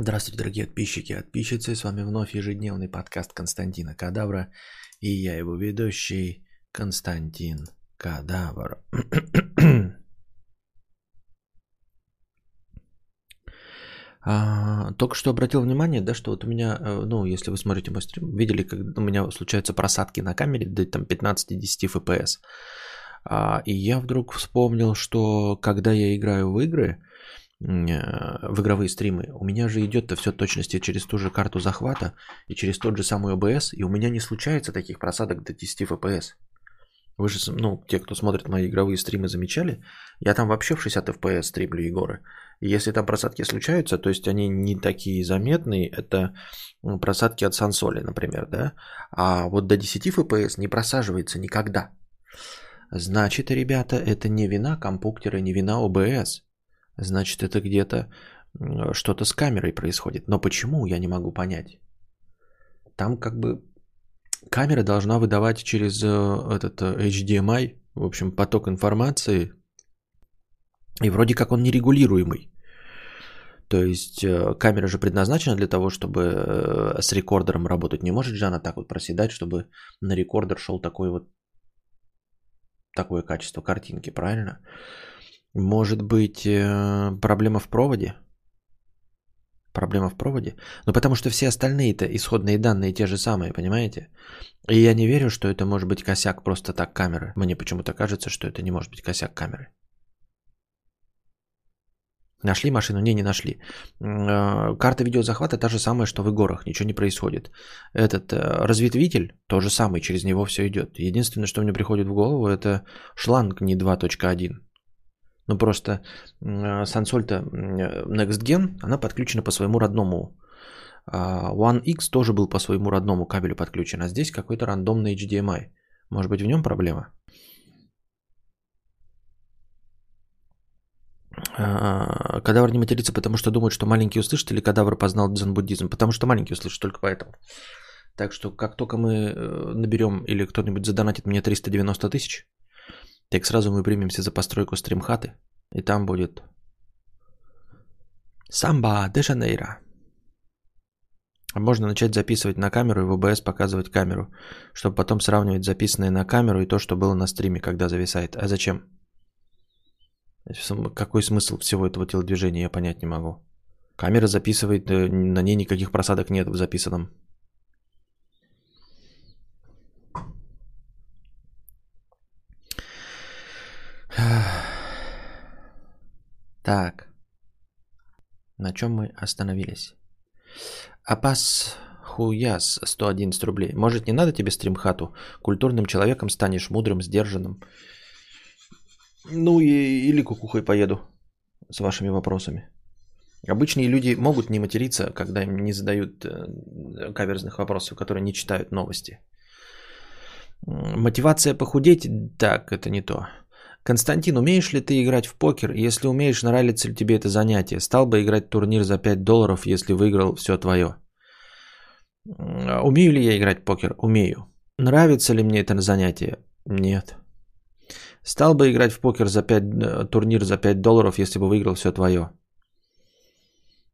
Здравствуйте, дорогие подписчики и подписчицы. С вами вновь ежедневный подкаст Константина Кадавра. И я его ведущий Константин Кадавр. Только что обратил внимание, да, что вот у меня, ну, если вы смотрите мой стрим, видели, как у меня случаются просадки на камере, да, там 15-10 FPS. И я вдруг вспомнил, что когда я играю в игры, в игровые стримы, у меня же идет-то все точности через ту же карту захвата и через тот же самый OBS, и у меня не случается таких просадок до 10 FPS. Вы же, ну, те, кто смотрит мои игровые стримы, замечали, я там вообще в 60 FPS стримлю Егора. И если там просадки случаются, то есть они не такие заметные, это просадки от сансоли, например, да, а вот до 10 FPS не просаживается никогда. Значит, ребята, это не вина компьютера, не вина OBS. Значит, это где-то что-то с камерой происходит. Но почему, я не могу понять. Там как бы камера должна выдавать через этот HDMI, в общем, поток информации. И вроде как он нерегулируемый. То есть камера же предназначена для того, чтобы с рекордером работать. Не может же она так вот проседать, чтобы на рекордер шел такой вот, такое качество картинки, правильно? Может быть, проблема в проводе? Проблема в проводе? Ну, потому что все остальные-то исходные данные те же самые, понимаете? И я не верю, что это может быть косяк просто так камеры. Мне почему-то кажется, что это не может быть косяк камеры. Нашли машину? Не, не нашли. Карта видеозахвата та же самая, что в играх. Ничего не происходит. Этот разветвитель то же самое, через него все идет. Единственное, что мне приходит в голову, это шланг не 2.1. Ну, просто сансоль-то Next Gen, она подключена по своему родному. One X тоже был по своему родному кабелю подключен, а здесь какой-то рандомный HDMI. Может быть, в нем проблема? Кадавр не матерится, потому что думает, что маленький услышит, или Кадавр познал дзен-буддизм? Потому что маленький услышит, только поэтому. Так что, как только мы наберем, или кто-нибудь задонатит мне 390 тысяч, так сразу мы примемся за постройку стримхаты, и там будет Самба де Жанейро. Можно начать записывать на камеру и в OBS показывать камеру, чтобы потом сравнивать записанное на камеру и то, что было на стриме, когда зависает. А зачем? Какой смысл всего этого телодвижения, я понять не могу. Камера записывает, на ней никаких просадок нет в записанном. Так, на чем мы остановились? Апас Хуяс, 111 рублей. Может, не надо тебе стримхату? Культурным человеком станешь, мудрым, сдержанным. Ну или кукухой поеду с вашими вопросами. Обычные люди могут не материться, когда им не задают каверзных вопросов, которые не читают новости. Мотивация похудеть? Так, это не то. Константин, умеешь ли ты играть в покер? Если умеешь, нравится ли тебе это занятие? Стал бы играть турнир за $5, если выиграл все твое? Умею ли я играть в покер? Умею. Нравится ли мне это занятие? Нет. Стал бы играть в покер за турнир за $5, если бы выиграл все твое?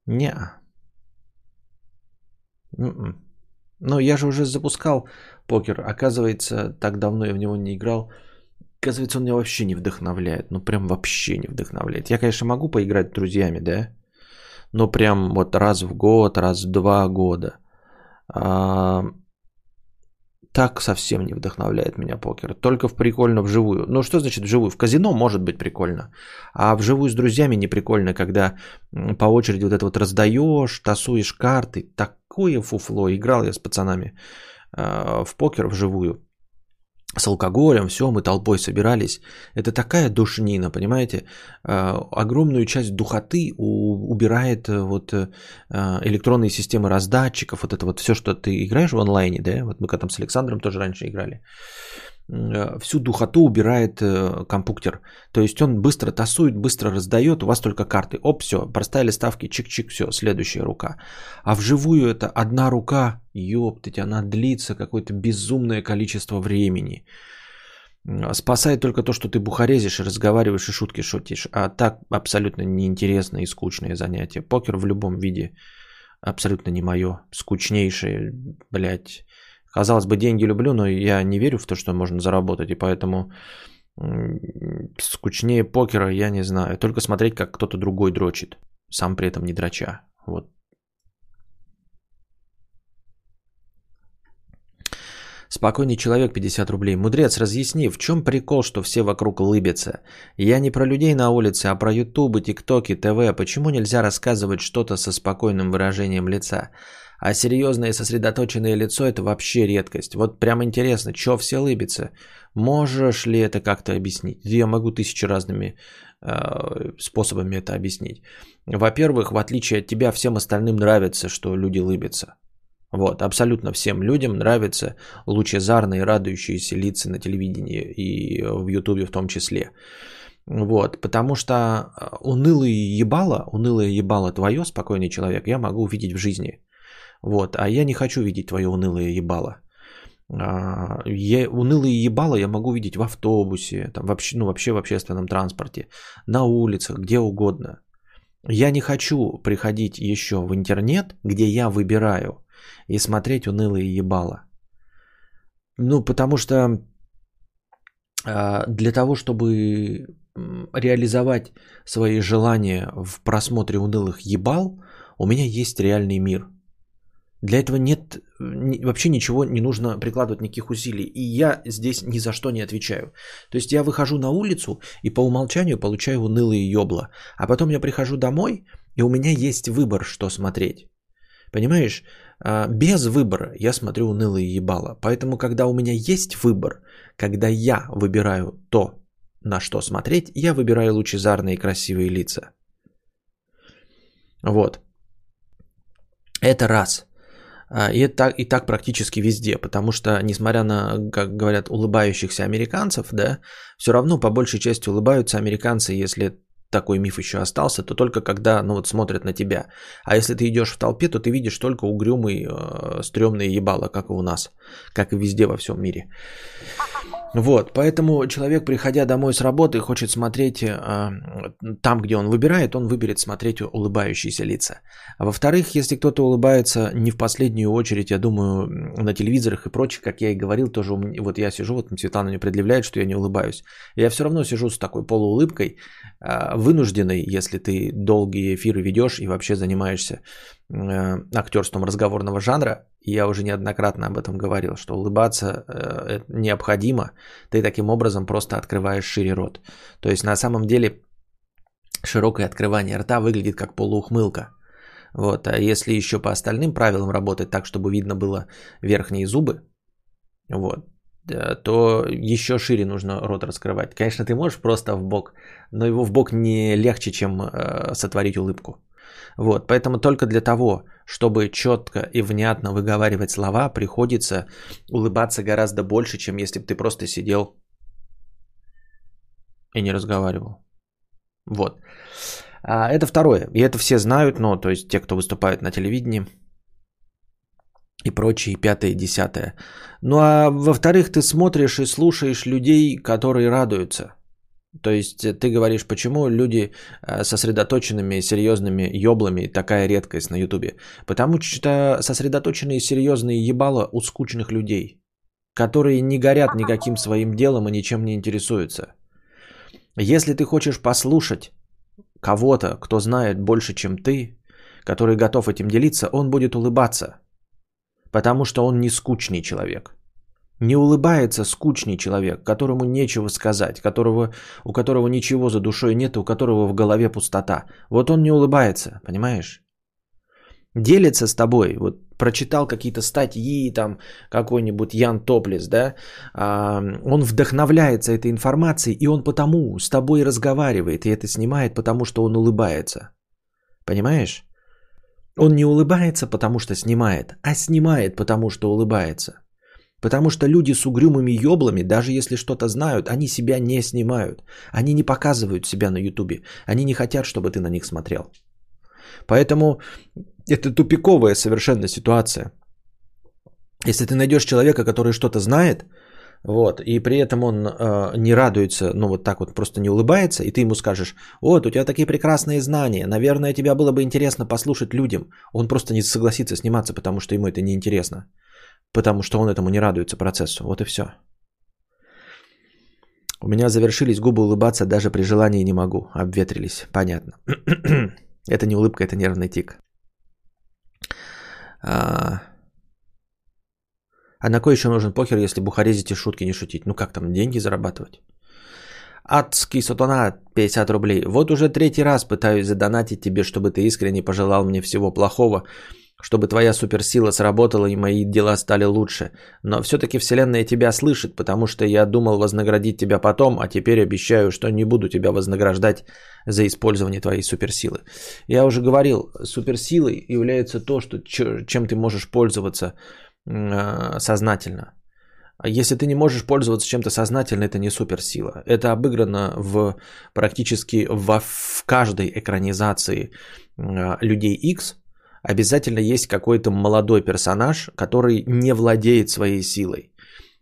Неа. Но я же уже запускал покер. Оказывается, так давно я в него не играл. Оказывается, он меня вообще не вдохновляет. Ну, прям вообще не вдохновляет. Я, конечно, могу поиграть с друзьями, да? Но прям вот раз в год, раз в 2 года. Так совсем не вдохновляет меня покер. Только прикольно вживую. Ну, что значит вживую? В казино может быть прикольно. А вживую с друзьями не прикольно, когда по очереди вот это вот раздаешь, тасуешь карты. Такое фуфло. Играл я с пацанами в покер вживую. С алкоголем, все, мы толпой собирались. Это такая душнина, понимаете? Огромную часть духоты убирает вот электронные системы раздатчиков, вот это вот все, что ты играешь в онлайне, да? Вот мы когда там с Александром тоже раньше играли. Всю духоту убирает компьютер. То есть он быстро тасует, быстро раздает, у вас только карты. Оп, все, проставили ставки, чик-чик, все, следующая рука. А вживую это одна рука, ёптать, она длится какое-то безумное количество времени. Спасает только то, что ты бухарезишь и разговариваешь, и шутки шутишь. А так абсолютно неинтересное и скучное занятие. Покер в любом виде абсолютно не мое, скучнейшее, блядь. Казалось бы, деньги люблю, но я не верю в то, что можно заработать, и поэтому скучнее покера я не знаю. Только смотреть, как кто-то другой дрочит, сам при этом не дроча. Вот. Спокойный человек, 50 рублей. Мудрец, разъясни, в чем прикол, что все вокруг лыбятся? Я не про людей на улице, а про ютубы, тиктоки, ТВ. Почему нельзя рассказывать что-то со спокойным выражением лица? А серьезное и сосредоточенное лицо – это вообще редкость. Вот прям интересно, чего все лыбятся? Можешь ли это как-то объяснить? Я могу тысячи разными способами это объяснить. Во-первых, в отличие от тебя, всем остальным нравится, что люди лыбятся. Вот, абсолютно всем людям нравятся лучезарные, радующиеся лица на телевидении и в Ютубе в том числе. Вот, потому что унылое ебало твое, спокойный человек, я могу увидеть в жизни. Вот, а я не хочу видеть твое унылое ебало. Унылые ебало я могу видеть в автобусе, там, вообще в общественном транспорте, на улицах, где угодно. Я не хочу приходить еще в интернет, где я выбираю, и смотреть унылые ебала. Ну, потому что для того, чтобы реализовать свои желания в просмотре унылых ебал, у меня есть реальный мир. Для этого нет, вообще ничего не нужно прикладывать, никаких усилий. И я здесь ни за что не отвечаю. То есть я выхожу на улицу и по умолчанию получаю унылые ебла. А потом я прихожу домой, и у меня есть выбор, что смотреть. Понимаешь? Без выбора я смотрю унылые ебала. Поэтому, когда у меня есть выбор, когда я выбираю то, на что смотреть, я выбираю лучезарные красивые лица. Вот. Это раз. И так практически везде. Потому что, несмотря на, как говорят, улыбающихся американцев, да, все равно по большей части улыбаются американцы, если такой миф еще остался, то только когда, ну вот, смотрят на тебя. А если ты идешь в толпе, то ты видишь только угрюмые, стрёмные ебала, как и у нас, как и везде во всем мире. Вот, поэтому человек, приходя домой с работы, хочет смотреть, там, где он выбирает, он выберет смотреть улыбающиеся лица. А во-вторых, если кто-то улыбается, не в последнюю очередь, я думаю, на телевизорах и прочих, как я и говорил, тоже, вот я сижу, вот Светлана мне предъявляет, что я не улыбаюсь. Я все равно сижу с такой полуулыбкой, вынужденной, если ты долгие эфиры ведешь и вообще занимаешься актерством разговорного жанра. Я уже неоднократно об этом говорил, что улыбаться необходимо. Ты таким образом просто открываешь шире рот. То есть на самом деле широкое открывание рта выглядит как полуухмылка. Вот. А если еще по остальным правилам работать так, чтобы видно было верхние зубы, вот, то еще шире нужно рот раскрывать. Конечно, ты можешь просто вбок, но его вбок не легче, чем сотворить улыбку. Вот, поэтому только для того, чтобы четко и внятно выговаривать слова, приходится улыбаться гораздо больше, чем если бы ты просто сидел и не разговаривал. Вот. А это второе. И это все знают, но, то есть те, кто выступают на телевидении и прочее, пятое, десятое. Ну а во-вторых, ты смотришь и слушаешь людей, которые радуются. То есть ты говоришь, почему люди сосредоточенными, серьезными еблами такая редкость на Ютубе? Потому что сосредоточенные, серьезные ебала у скучных людей, которые не горят никаким своим делом и ничем не интересуются. Если ты хочешь послушать кого-то, кто знает больше, чем ты, который готов этим делиться, он будет улыбаться, потому что он не скучный человек. Не улыбается скучный человек, которому нечего сказать, у которого ничего за душой нет, у которого в голове пустота. Вот он не улыбается, понимаешь? Делится с тобой. Вот прочитал какие-то статьи, там какой-нибудь Ян Топлис, да? Он вдохновляется этой информацией, и он потому с тобой разговаривает, и это снимает, потому что он улыбается. Понимаешь? Он не улыбается, потому что снимает, а снимает, потому что улыбается. Потому что люди с угрюмыми ёблами, даже если что-то знают, они себя не снимают. Они не показывают себя на Ютубе. Они не хотят, чтобы ты на них смотрел. Поэтому это тупиковая совершенно ситуация. Если ты найдешь человека, который что-то знает, Вот. И при этом он не радуется, ну вот так вот просто не улыбается, и ты ему скажешь: вот, у тебя такие прекрасные знания, наверное, тебя было бы интересно послушать людям. Он просто не согласится сниматься, потому что ему это неинтересно, потому что он этому не радуется процессу. Вот и все. У меня завершились губы улыбаться, даже при желании не могу. Обветрились. Понятно. Это не улыбка, это нервный тик. А на кой еще нужен покер, если бухарезить и шутки не шутить? Ну как там, деньги зарабатывать? Адский сатана, 50 рублей. Вот уже третий раз пытаюсь задонатить тебе, чтобы ты искренне пожелал мне всего плохого, чтобы твоя суперсила сработала и мои дела стали лучше. Но все-таки вселенная тебя слышит, потому что я думал вознаградить тебя потом, а теперь обещаю, что не буду тебя вознаграждать за использование твоей суперсилы. Я уже говорил, суперсилой является то, что, чем ты можешь пользоваться сознательно. Если ты не можешь пользоваться чем-то сознательно, это не суперсила. Это обыграно в практически в каждой экранизации Людей Икс. Обязательно есть какой-то молодой персонаж, который не владеет своей силой,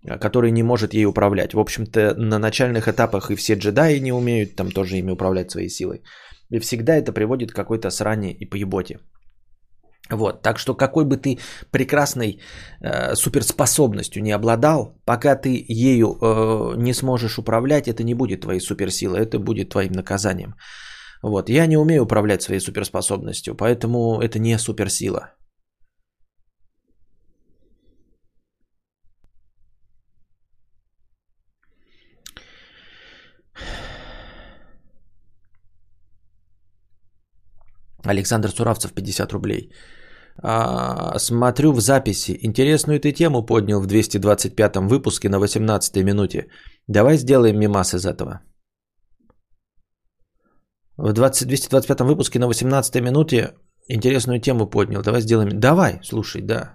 который не может ей управлять. В общем-то, на начальных этапах и все джедаи не умеют там тоже ими управлять своей силой. И всегда это приводит к какой-то сране и поеботе. Вот, так что какой бы ты прекрасной суперспособностью не обладал, пока ты ею не сможешь управлять, это не будет твоей суперсилой, это будет твоим наказанием. Вот, я не умею управлять своей суперспособностью, поэтому это не суперсила. Александр Суравцев, 50 рублей. Смотрю в записи. Интересную ты тему поднял в 225 выпуске на 18 минуте. Давай сделаем мемас из этого. В 225 выпуске на 18 минуте интересную тему поднял. Давай сделаем... Давай, слушай, да.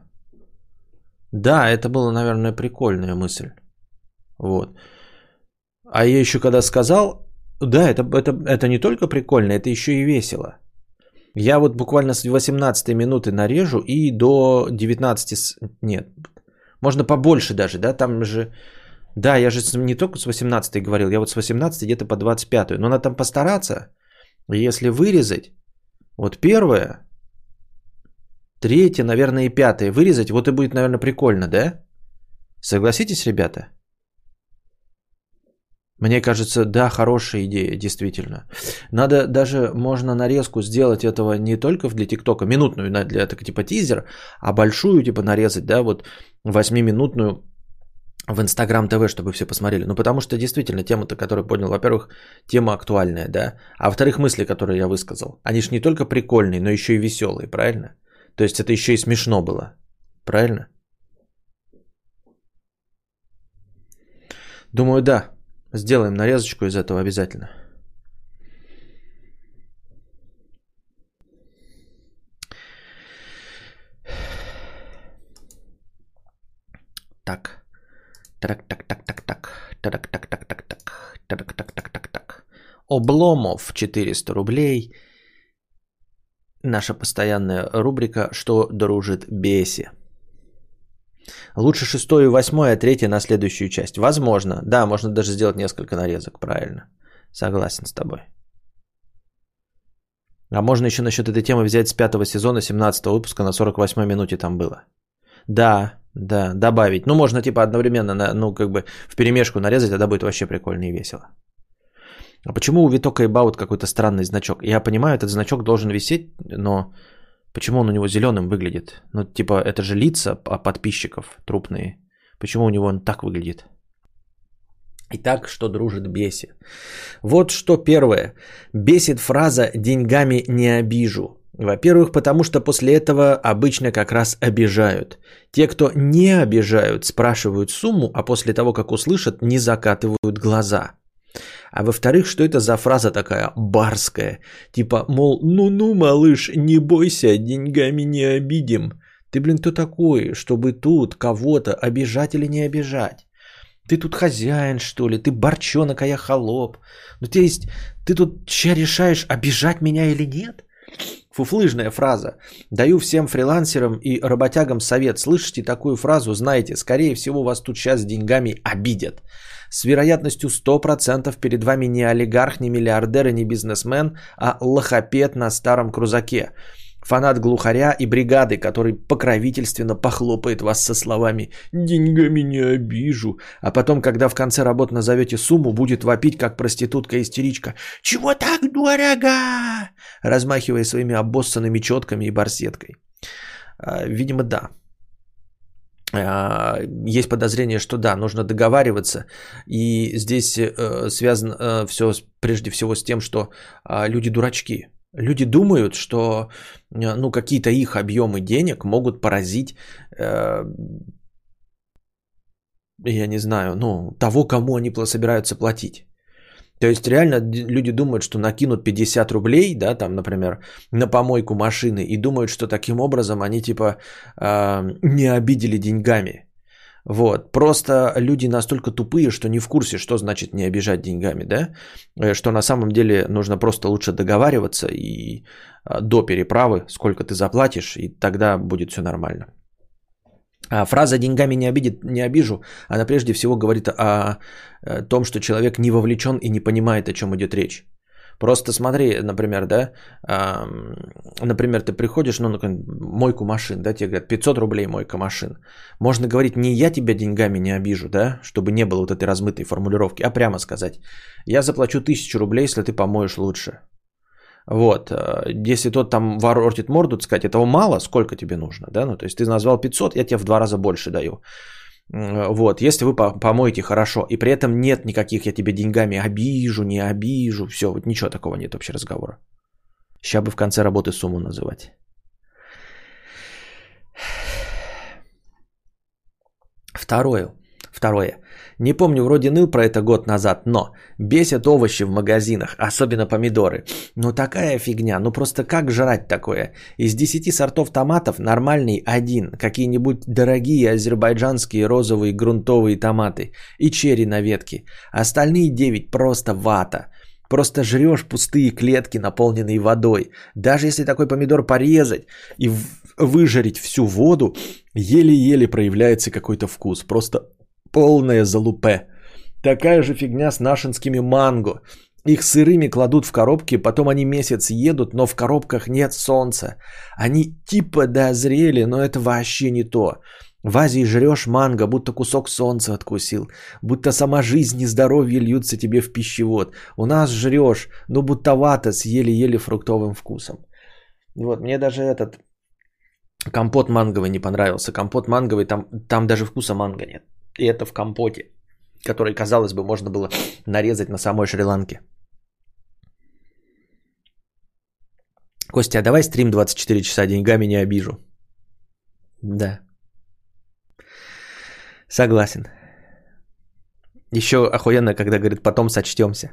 Да, это была, наверное, прикольная мысль. Вот. А я еще когда сказал... Да, это не только прикольно, это еще и весело. Я вот буквально с 18 минуты нарежу и до 19... Нет, можно побольше даже, да, там же... Да, я же не только с 18 говорил, я вот с 18 где-то по 25. Но надо там постараться, если вырезать, вот первое, третье, наверное, и пятое вырезать, вот и будет, наверное, прикольно, да? Согласитесь, ребята? Мне кажется, да, хорошая идея, действительно. Надо даже, можно нарезку сделать этого не только для ТикТока, минутную, для так, типа тизер, а большую типа нарезать, да, вот 8-минутную в Инстаграм ТВ, чтобы все посмотрели. Ну, потому что действительно тема-то, которую поднял, во-первых, тема актуальная, да, а во-вторых, мысли, которые я высказал, они же не только прикольные, но еще и веселые, правильно? То есть это еще и смешно было, правильно? Думаю, да. Сделаем нарезочку из этого обязательно. Так. Так. Обломов, 400 рублей. Наша постоянная рубрика «Что дружит беси». Лучше 6 и 8, а 3 на следующую часть. Возможно. Да, можно даже сделать несколько нарезок. Правильно. Согласен с тобой. А можно еще насчет этой темы взять с 5 сезона, 17 выпуска, на 48 минуте там было. Да, добавить. Ну, можно типа одновременно, ну, как бы вперемешку нарезать, тогда будет вообще прикольно и весело. А почему у Витока и Баут какой-то странный значок? Я понимаю, этот значок должен висеть, но... Почему он у него зеленым выглядит? Ну, типа, это же лица подписчиков трупные. Почему у него он так выглядит? Итак, что дружит беси? Вот что первое. Бесит фраза «деньгами не обижу». Во-первых, потому что после этого обычно как раз обижают. Те, кто не обижают, спрашивают сумму, а после того, как услышат, не закатывают глаза. А во-вторых, что это за фраза такая барская? Типа, мол, ну-ну, малыш, не бойся, деньгами не обидим. Ты, блин, кто такой, чтобы тут кого-то обижать или не обижать? Ты тут хозяин, что ли? Ты борчонок, а я холоп. Ну, ты тут сейчас решаешь, обижать меня или нет? Фуфлыжная фраза. Даю всем фрилансерам и работягам совет. Слышите такую фразу? Знаете, скорее всего, вас тут сейчас с деньгами обидят. С вероятностью 100% перед вами не олигарх, не миллиардер и не бизнесмен, а лохопед на старом крузаке. Фанат глухаря и бригады, который покровительственно похлопает вас со словами «деньгами не обижу», а потом, когда в конце работ назовете сумму, будет вопить, как проститутка-истеричка «Чего так дорого?», размахивая своими обоссанными четками и барсеткой. Видимо, да. Есть подозрение, что да, нужно договариваться. И здесь связано все прежде всего с тем, что люди дурачки. Люди думают, что ну, какие-то их объемы денег могут поразить, я не знаю, ну, того, кому они собираются платить. То есть реально люди думают, что накинут 50 рублей, да, там, например, на помойку машины, и думают, что таким образом они типа не обидели деньгами. Вот. Просто люди настолько тупые, что не в курсе, что значит не обижать деньгами, да? Что на самом деле нужно просто лучше договариваться и до переправы, сколько ты заплатишь, и тогда будет все нормально. А фраза «деньгами не обижу», она прежде всего говорит о том, что человек не вовлечен и не понимает, о чем идет речь. Просто смотри, например, да, например, ты приходишь, ну, например, мойку машин, да, тебе говорят, 500 рублей мойка машин. Можно говорить, не я тебя деньгами не обижу, да, чтобы не было вот этой размытой формулировки, а прямо сказать, я заплачу 1000 рублей, если ты помоешь лучше. Вот, если тот там воротит морду, сказать, этого мало, сколько тебе нужно, да, ну, то есть ты назвал 500, я тебе в 2 раза больше даю. Вот, если вы помоете хорошо, и при этом нет никаких «я тебе деньгами обижу, не обижу», все, вот ничего такого нет вообще разговора. Сейчас бы в конце работы сумму называть. Второе. Не помню, вроде ныл про это год назад, но бесят овощи в магазинах, особенно помидоры. Ну такая фигня, ну просто как жрать такое? Из 10 сортов томатов нормальный один, какие-нибудь дорогие азербайджанские розовые грунтовые томаты и черри на ветке. Остальные 9 просто вата. Просто жрешь пустые клетки, наполненные водой. Даже если такой помидор порезать и выжарить всю воду, еле-еле проявляется какой-то вкус, просто... Полное залупе. Такая же фигня с нашинскими манго. Их сырыми кладут в коробки, потом они месяц едут, но в коробках нет солнца. Они типа дозрели, но это вообще не то. В Азии жрешь манго, будто кусок солнца откусил. Будто сама жизнь и здоровье льются тебе в пищевод. У нас жрешь, но будто вата с еле-еле фруктовым вкусом. Вот, мне даже этот компот манговый не понравился. Компот манговый, там даже вкуса манго нет. И это в компоте, который, казалось бы, можно было нарезать на самой Шри-Ланке. Костя, а давай стрим 24 часа, деньгами не обижу. Да. Согласен. Еще охуенно, когда говорит, потом сочтемся.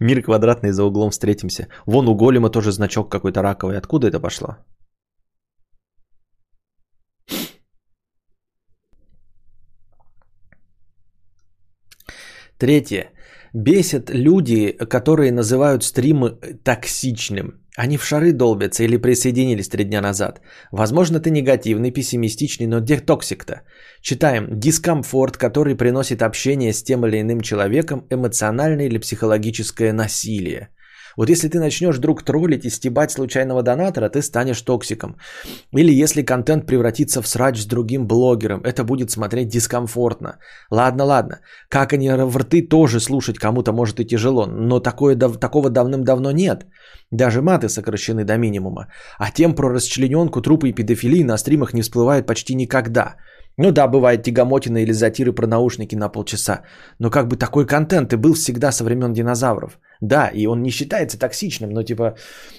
Мир квадратный, за углом встретимся. Вон у голема тоже значок какой-то раковый. Откуда это пошло? Третье. Бесят люди, которые называют стримы токсичным. Они в шары долбятся или присоединились 3 дня назад. Возможно, ты негативный, пессимистичный, но где токсик-то? Читаем. Дискомфорт, который приносит общение с тем или иным человеком, эмоциональное или психологическое насилие. Вот если ты начнешь вдруг троллить и стебать случайного донатора, ты станешь токсиком. Или если контент превратится в срач с другим блогером, это будет смотреть дискомфортно. Ладно. Как они в рты тоже слушать кому-то может и тяжело, но такого давным-давно нет. Даже маты сокращены до минимума. А тем про расчлененку, трупы и педофилии на стримах не всплывает почти никогда. Ну да, бывает тягомотина или затиры про наушники на полчаса. Но как бы такой контент и был всегда со времен динозавров. Да, и он не считается токсичным, но типа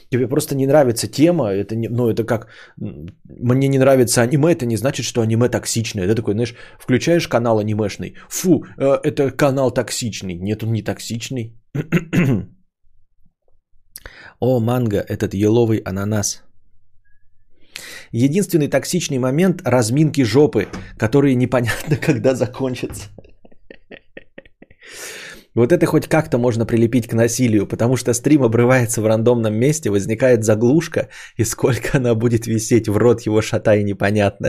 тебе просто не нравится тема. Это не, ну это как, мне не нравится аниме, это не значит, что аниме токсичное. Ты такой, знаешь, включаешь канал анимешный. Фу, это канал токсичный. Нет, он не токсичный. О, манго, этот еловый ананас. Единственный токсичный момент – разминки жопы, которые непонятно, когда закончатся. Вот это хоть как-то можно прилепить к насилию, потому что стрим обрывается в рандомном месте, возникает заглушка, и сколько она будет висеть, в рот его шатая непонятно.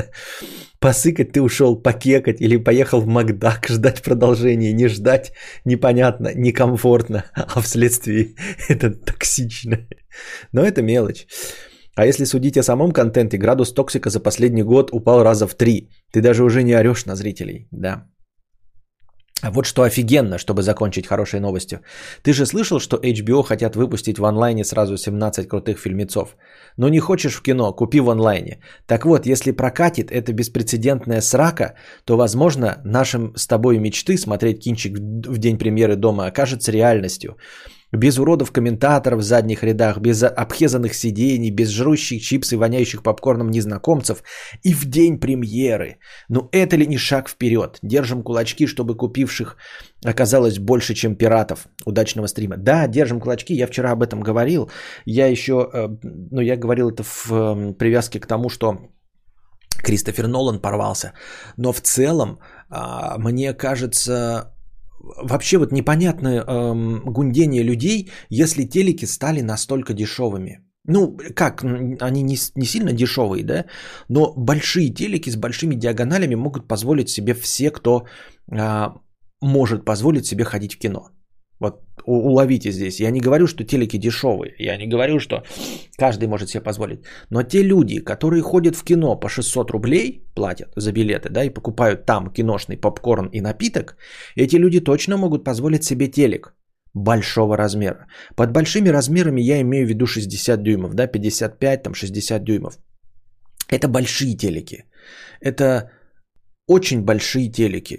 Посыкать ты ушел, покекать или поехал в Макдак, ждать продолжения, не ждать непонятно, некомфортно, а вследствие это токсично. Но это мелочь. А если судить о самом контенте, градус токсика за последний год упал раза в 3. Ты даже уже не орешь на зрителей, да. А вот что офигенно, чтобы закончить хорошей новостью. Ты же слышал, что HBO хотят выпустить в онлайне сразу 17 крутых фильмецов? Но не хочешь в кино, купи в онлайне. Так вот, если прокатит эта беспрецедентная срака, то, возможно, нашим с тобой мечты смотреть кинчик в день премьеры дома окажется реальностью. Без уродов комментаторов в задних рядах, без обхезанных сидений, без жрущих чипсы, воняющих попкорном незнакомцев и в день премьеры. Ну это ли не шаг вперед? Держим кулачки, чтобы купивших оказалось больше, чем пиратов. Удачного стрима. Да, держим кулачки, я вчера об этом говорил. Я еще, ну я говорил это в привязке к тому, что Кристофер Нолан порвался. Но в целом, мне кажется... Вообще вот непонятное гундение людей, если телеки стали настолько дешевыми. Ну, как, они не сильно дешевые, да? Но большие телеки с большими диагоналями могут позволить себе все, кто может позволить себе ходить в кино. Вот уловите здесь. Я не говорю, что телеки дешевые. Я не говорю, что каждый может себе позволить. Но те люди, которые ходят в кино по 600 рублей, платят за билеты, да, и покупают там киношный попкорн и напиток, эти люди точно могут позволить себе телек большого размера. Под большими размерами я имею в виду 60 дюймов, да, 55, там 60 дюймов. Это большие телеки. Это очень большие телеки.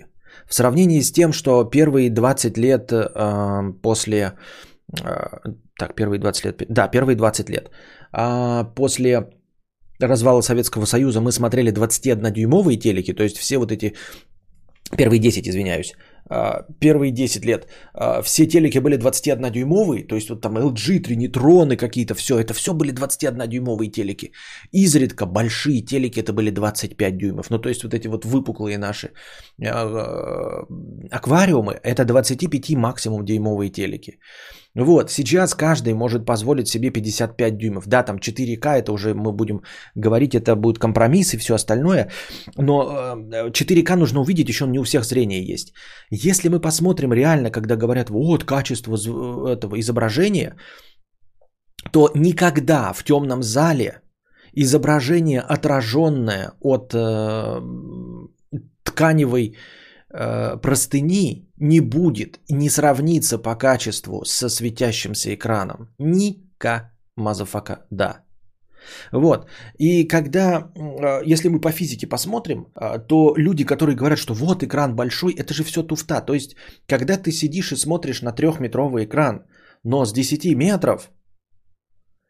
В сравнении с тем, что первые 20 лет после... Так, первые 20 лет... Да, первые 20 лет. После развала Советского Союза мы смотрели 21-дюймовые телеки, то есть все вот эти... Первые 10, извиняюсь. Первые 10 лет все телеки были 21-дюймовые, то есть вот там LG, тринитроны какие-то, все, это все были 21-дюймовые телеки. Изредка большие телеки это были 25 дюймов, ну то есть вот эти вот выпуклые наши аквариумы, это 25 максимум дюймовые телеки. Вот, сейчас каждый может позволить себе 55 дюймов. Да, там 4К, это уже мы будем говорить, это будет компромисс и все остальное. Но 4К нужно увидеть, еще не у всех зрение есть. Если мы посмотрим реально, когда говорят, вот, качество этого изображения, то никогда в темном зале изображение, отраженное от тканевой простыни, не будет, не сравнится по качеству со светящимся экраном. Ника, мазафака, да. Вот. И когда, если мы по физике посмотрим, то люди, которые говорят, что вот экран большой, это же все туфта. То есть, когда ты сидишь и смотришь на 3-метровый экран, но с 10 метров,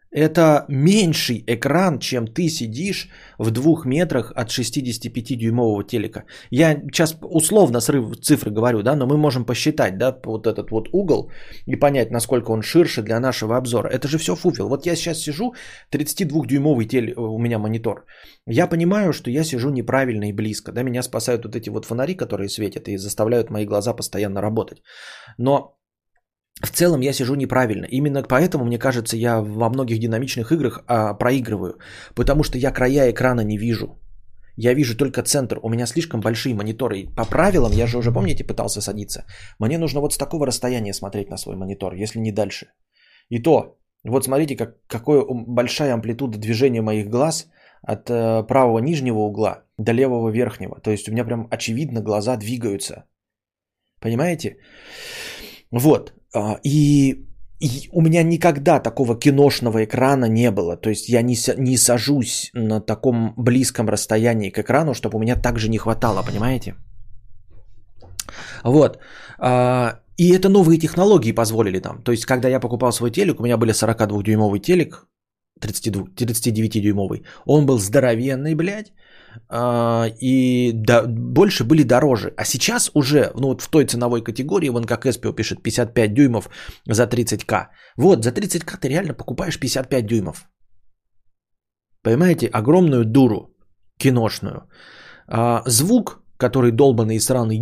это меньший экран, чем ты сидишь в 2 метрах от 65-дюймового телека. Я сейчас условно срыв цифры говорю, да, но мы можем посчитать, да, вот этот вот угол и понять, насколько он ширше для нашего обзора. Это же все фуфел. Вот я сейчас сижу, 32-дюймовый у меня монитор. Я понимаю, что я сижу неправильно и близко. Да, меня спасают вот эти вот фонари, которые светят и заставляют мои глаза постоянно работать. Но... В целом я сижу неправильно. Именно поэтому, мне кажется, я во многих динамичных играх проигрываю. Потому что я края экрана не вижу. Я вижу только центр. У меня слишком большие мониторы. По правилам, я же уже, помните, пытался садиться. Мне нужно вот с такого расстояния смотреть на свой монитор, если не дальше. И то, вот смотрите, какая большая амплитуда движения моих глаз от правого нижнего угла до левого верхнего. То есть у меня прям очевидно глаза двигаются. Понимаете? Вот. И у меня никогда такого киношного экрана не было. То есть я не сажусь на таком близком расстоянии к экрану, чтобы у меня также не хватало, понимаете? Вот. И это новые технологии позволили там. То есть когда я покупал свой телек, у меня были 42-дюймовый телек, 39-дюймовый. Он был здоровенный, блядь. И да, больше были дороже. А сейчас уже, ну вот в той ценовой категории, вон как Эспио пишет, 55 дюймов за 30к. Вот, за 30к ты реально покупаешь 55 дюймов. Понимаете, огромную дуру киношную. Звук, который долбанный и сраный,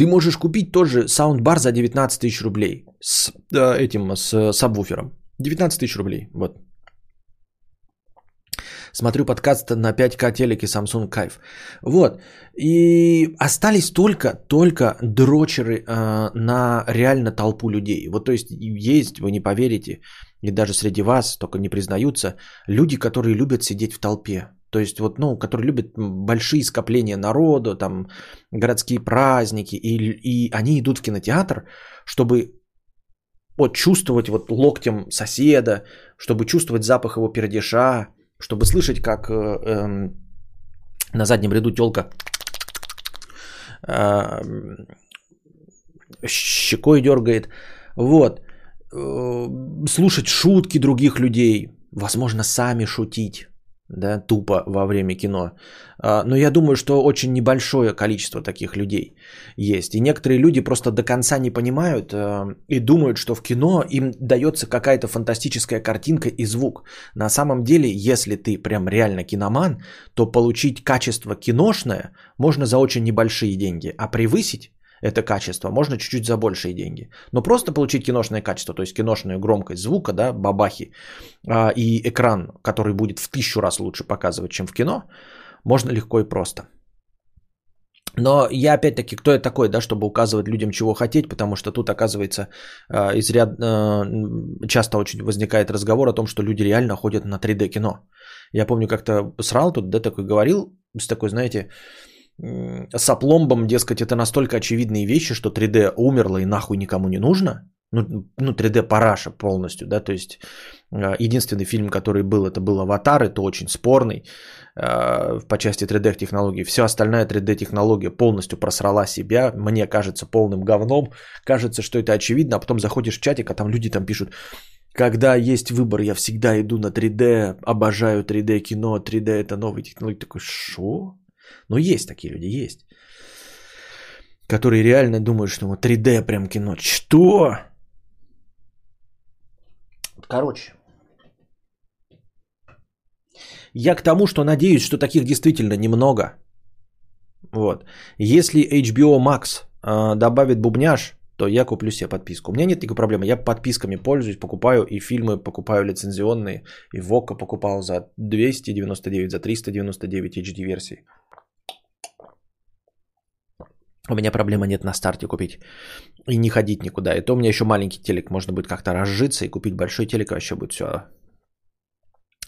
Ты можешь купить тоже саундбар за 19 тысяч рублей с этим, с сабвуфером. 19 тысяч рублей, вот. Смотрю подкаст на 5К телеке Samsung Кайф. Вот. И остались только дрочеры на реально толпу людей. Вот то есть, вы не поверите, и даже среди вас, только не признаются, люди, которые любят сидеть в толпе. То есть, вот, ну, которые любят большие скопления народу, там, городские праздники. И они идут в кинотеатр, чтобы... Вот, чувствовать вот локтем соседа, чтобы чувствовать запах его пердеша, чтобы слышать, как на заднем ряду тёлка щекой дёргает. Вот. Слушать шутки других людей. Возможно, сами шутить. Да, тупо во время кино. Но я думаю, что очень небольшое количество таких людей есть. И некоторые люди просто до конца не понимают и думают, что в кино им дается какая-то фантастическая картинка и звук. На самом деле, если ты прям реально киноман, то получить качество киношное можно за очень небольшие деньги. А превысить это качество можно чуть-чуть за большие деньги. Но просто получить киношное качество, то есть киношную громкость звука, да, бабахи, и экран, который будет в 1000 раз лучше показывать, чем в кино, можно легко и просто. Но я опять-таки, кто я такой, да, чтобы указывать людям, чего хотеть, потому что тут, оказывается, часто очень возникает разговор о том, что люди реально ходят на 3D кино. Я помню, как-то срал тут, да, такой говорил, с такой, знаете... с опломбом, дескать, это настолько очевидные вещи, что 3D умерло и нахуй никому не нужно. Ну 3D параша полностью, да, то есть единственный фильм, который был, это был «Аватар», это очень спорный по части 3D-технологии. Вся остальная 3D-технология полностью просрала себя, мне кажется, полным говном. Кажется, что это очевидно, а потом заходишь в чатик, а там люди там пишут: когда есть выбор, я всегда иду на 3D, обожаю 3D-кино, 3D это новые технологии. Такой, шо? Но есть такие люди, есть, которые реально думают, что 3D прям кино. Что? Короче, я к тому, что надеюсь, что таких действительно немного. Вот. Если HBO Max добавит бубняж, то я куплю себе подписку. У меня нет никакой проблемы. Я подписками пользуюсь, покупаю и фильмы, покупаю лицензионные. И Вока покупал за 299, за 399 HD версий. У меня проблемы нет на старте купить и не ходить никуда. И то у меня еще маленький телек, можно будет как-то разжиться и купить большой телек, вообще будет все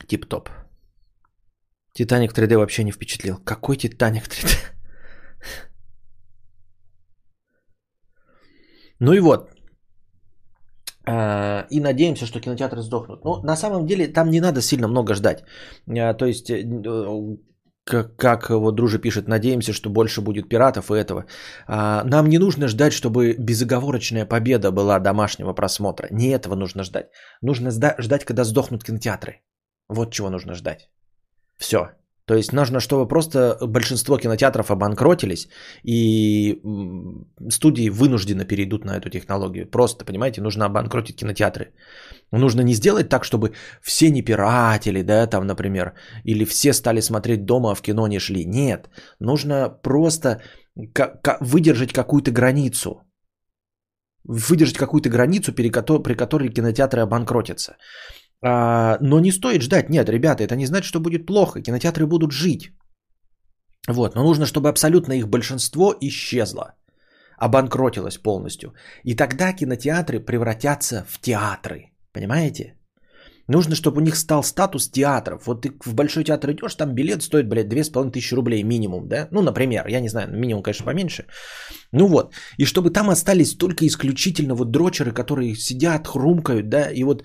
тип-топ. Титаник 3D вообще не впечатлил. Какой Титаник 3D? Ну и вот. И надеемся, что кинотеатры сдохнут. Но на самом деле там не надо сильно много ждать. То есть... Как вот Дружи пишет, надеемся, что больше будет пиратов и этого. Нам не нужно ждать, чтобы безоговорочная победа была домашнего просмотра. Не этого нужно ждать. Нужно ждать, когда сдохнут кинотеатры. Вот чего нужно ждать. Все. То есть нужно, чтобы просто большинство кинотеатров обанкротились, и студии вынужденно перейдут на эту технологию. Просто, понимаете, нужно обанкротить кинотеатры. Нужно не сделать так, чтобы все не пиратели, да, там, например, или все стали смотреть дома, а в кино не шли. Нет, нужно просто выдержать какую-то границу. Выдержать какую-то границу, при которой кинотеатры обанкротятся. Но не стоит ждать. Нет, ребята, это не значит, что будет плохо. Кинотеатры будут жить. Вот. Но нужно, чтобы абсолютно их большинство исчезло. Обанкротилось полностью. И тогда кинотеатры превратятся в театры. Понимаете? Нужно, чтобы у них стал статус театров. Вот ты в большой театр идешь, там билет стоит, блядь, 2500 рублей минимум, да? Ну, например, я не знаю, минимум, конечно, поменьше. Ну вот. И чтобы там остались только исключительно вот дрочеры, которые сидят, хрумкают, да? И вот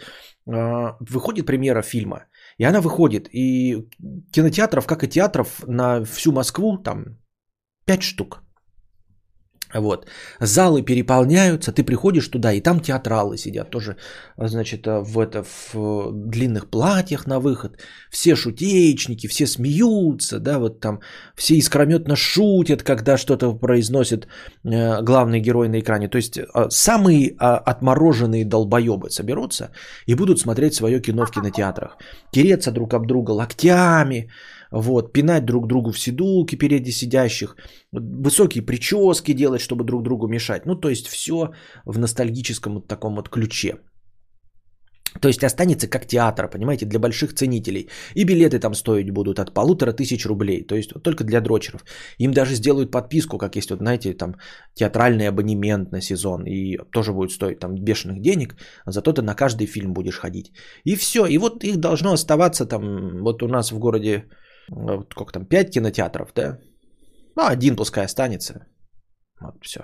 выходит премьера фильма, и она выходит, и кинотеатров, как и театров на всю Москву, там 5 штук. Вот. Залы переполняются, ты приходишь туда, и там театралы сидят тоже, значит, в длинных платьях на выход, все шутеечники, все смеются, да, вот там все искрометно шутят, когда что-то произносит главный герой на экране. То есть самые отмороженные долбоебы соберутся и будут смотреть свое кино в кинотеатрах, тереться друг об друга локтями, вот, пинать друг другу в седулки впереди сидящих, высокие прически делать, чтобы друг другу мешать. Ну, то есть все в ностальгическом вот таком вот ключе. То есть останется как театр, понимаете, для больших ценителей. И билеты там стоить будут от 1500 рублей. То есть вот только для дрочеров. Им даже сделают подписку, как есть, вот, знаете, там театральный абонемент на сезон. И тоже будет стоить там бешеных денег. Зато ты на каждый фильм будешь ходить. И все. И вот их должно оставаться там, вот у нас в городе, вот, сколько там, 5 кинотеатров, да? Ну, один пускай останется. Вот все.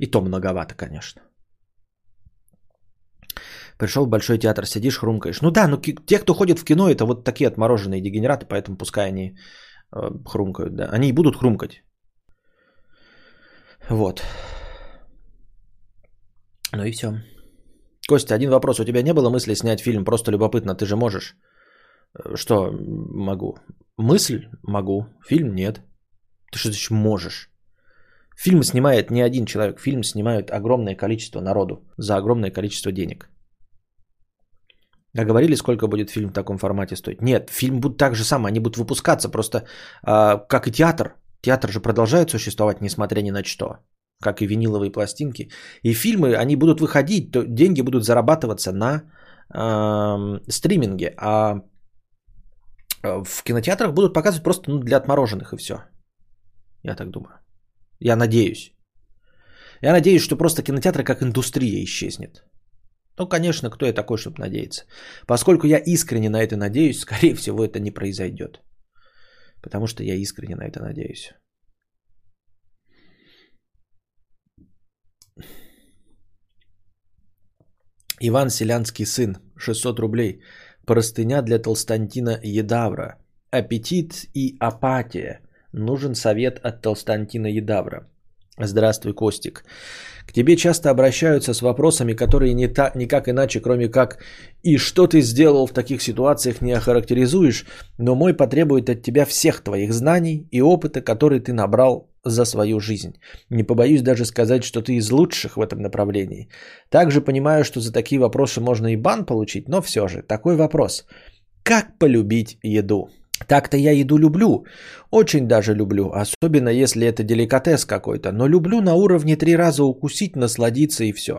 И то многовато, конечно. Пришел в большой театр, сидишь, хрумкаешь. Ну да, но те, кто ходит в кино, это вот такие отмороженные дегенераты, поэтому пускай они хрумкают. Да. Они и будут хрумкать. Вот. Ну и все. Костя, один вопрос. У тебя не было мысли снять фильм? Просто любопытно, ты же можешь. Что могу? Мысль могу, фильм нет. Ты что значит можешь? Фильм снимает не один человек, фильм снимают огромное количество народу за огромное количество денег. А говорили, сколько будет фильм в таком формате стоить? Нет, фильм будет так же самое, они будут выпускаться, просто как и театр. Театр же продолжает существовать, несмотря ни на что, как и виниловые пластинки. И фильмы, они будут выходить, то деньги будут зарабатываться на стриминге, а в кинотеатрах будут показывать просто для отмороженных и все. Я так думаю. Я надеюсь. Я надеюсь, что просто кинотеатры как индустрия исчезнет. Ну, конечно, кто я такой, чтобы надеяться? Поскольку я искренне на это надеюсь, скорее всего, это не произойдет. Потому что я искренне на это надеюсь. Иван Селянский сын, 600 рублей. Простыня для Толстантина Едавра. Аппетит и апатия. Нужен совет от Толстантина Едавра. Здравствуй, Костик. К тебе часто обращаются с вопросами, которые никак иначе, кроме как «И что ты сделал в таких ситуациях?» не охарактеризуешь, но мой потребует от тебя всех твоих знаний и опыта, который ты набрал за свою жизнь. Не побоюсь даже сказать, что ты из лучших в этом направлении. Также понимаю, что за такие вопросы можно и бан получить, но все же такой вопрос. Как полюбить еду? Так-то я еду люблю, очень даже люблю, особенно если это деликатес какой-то, но люблю на уровне 3 раза укусить, насладиться и все.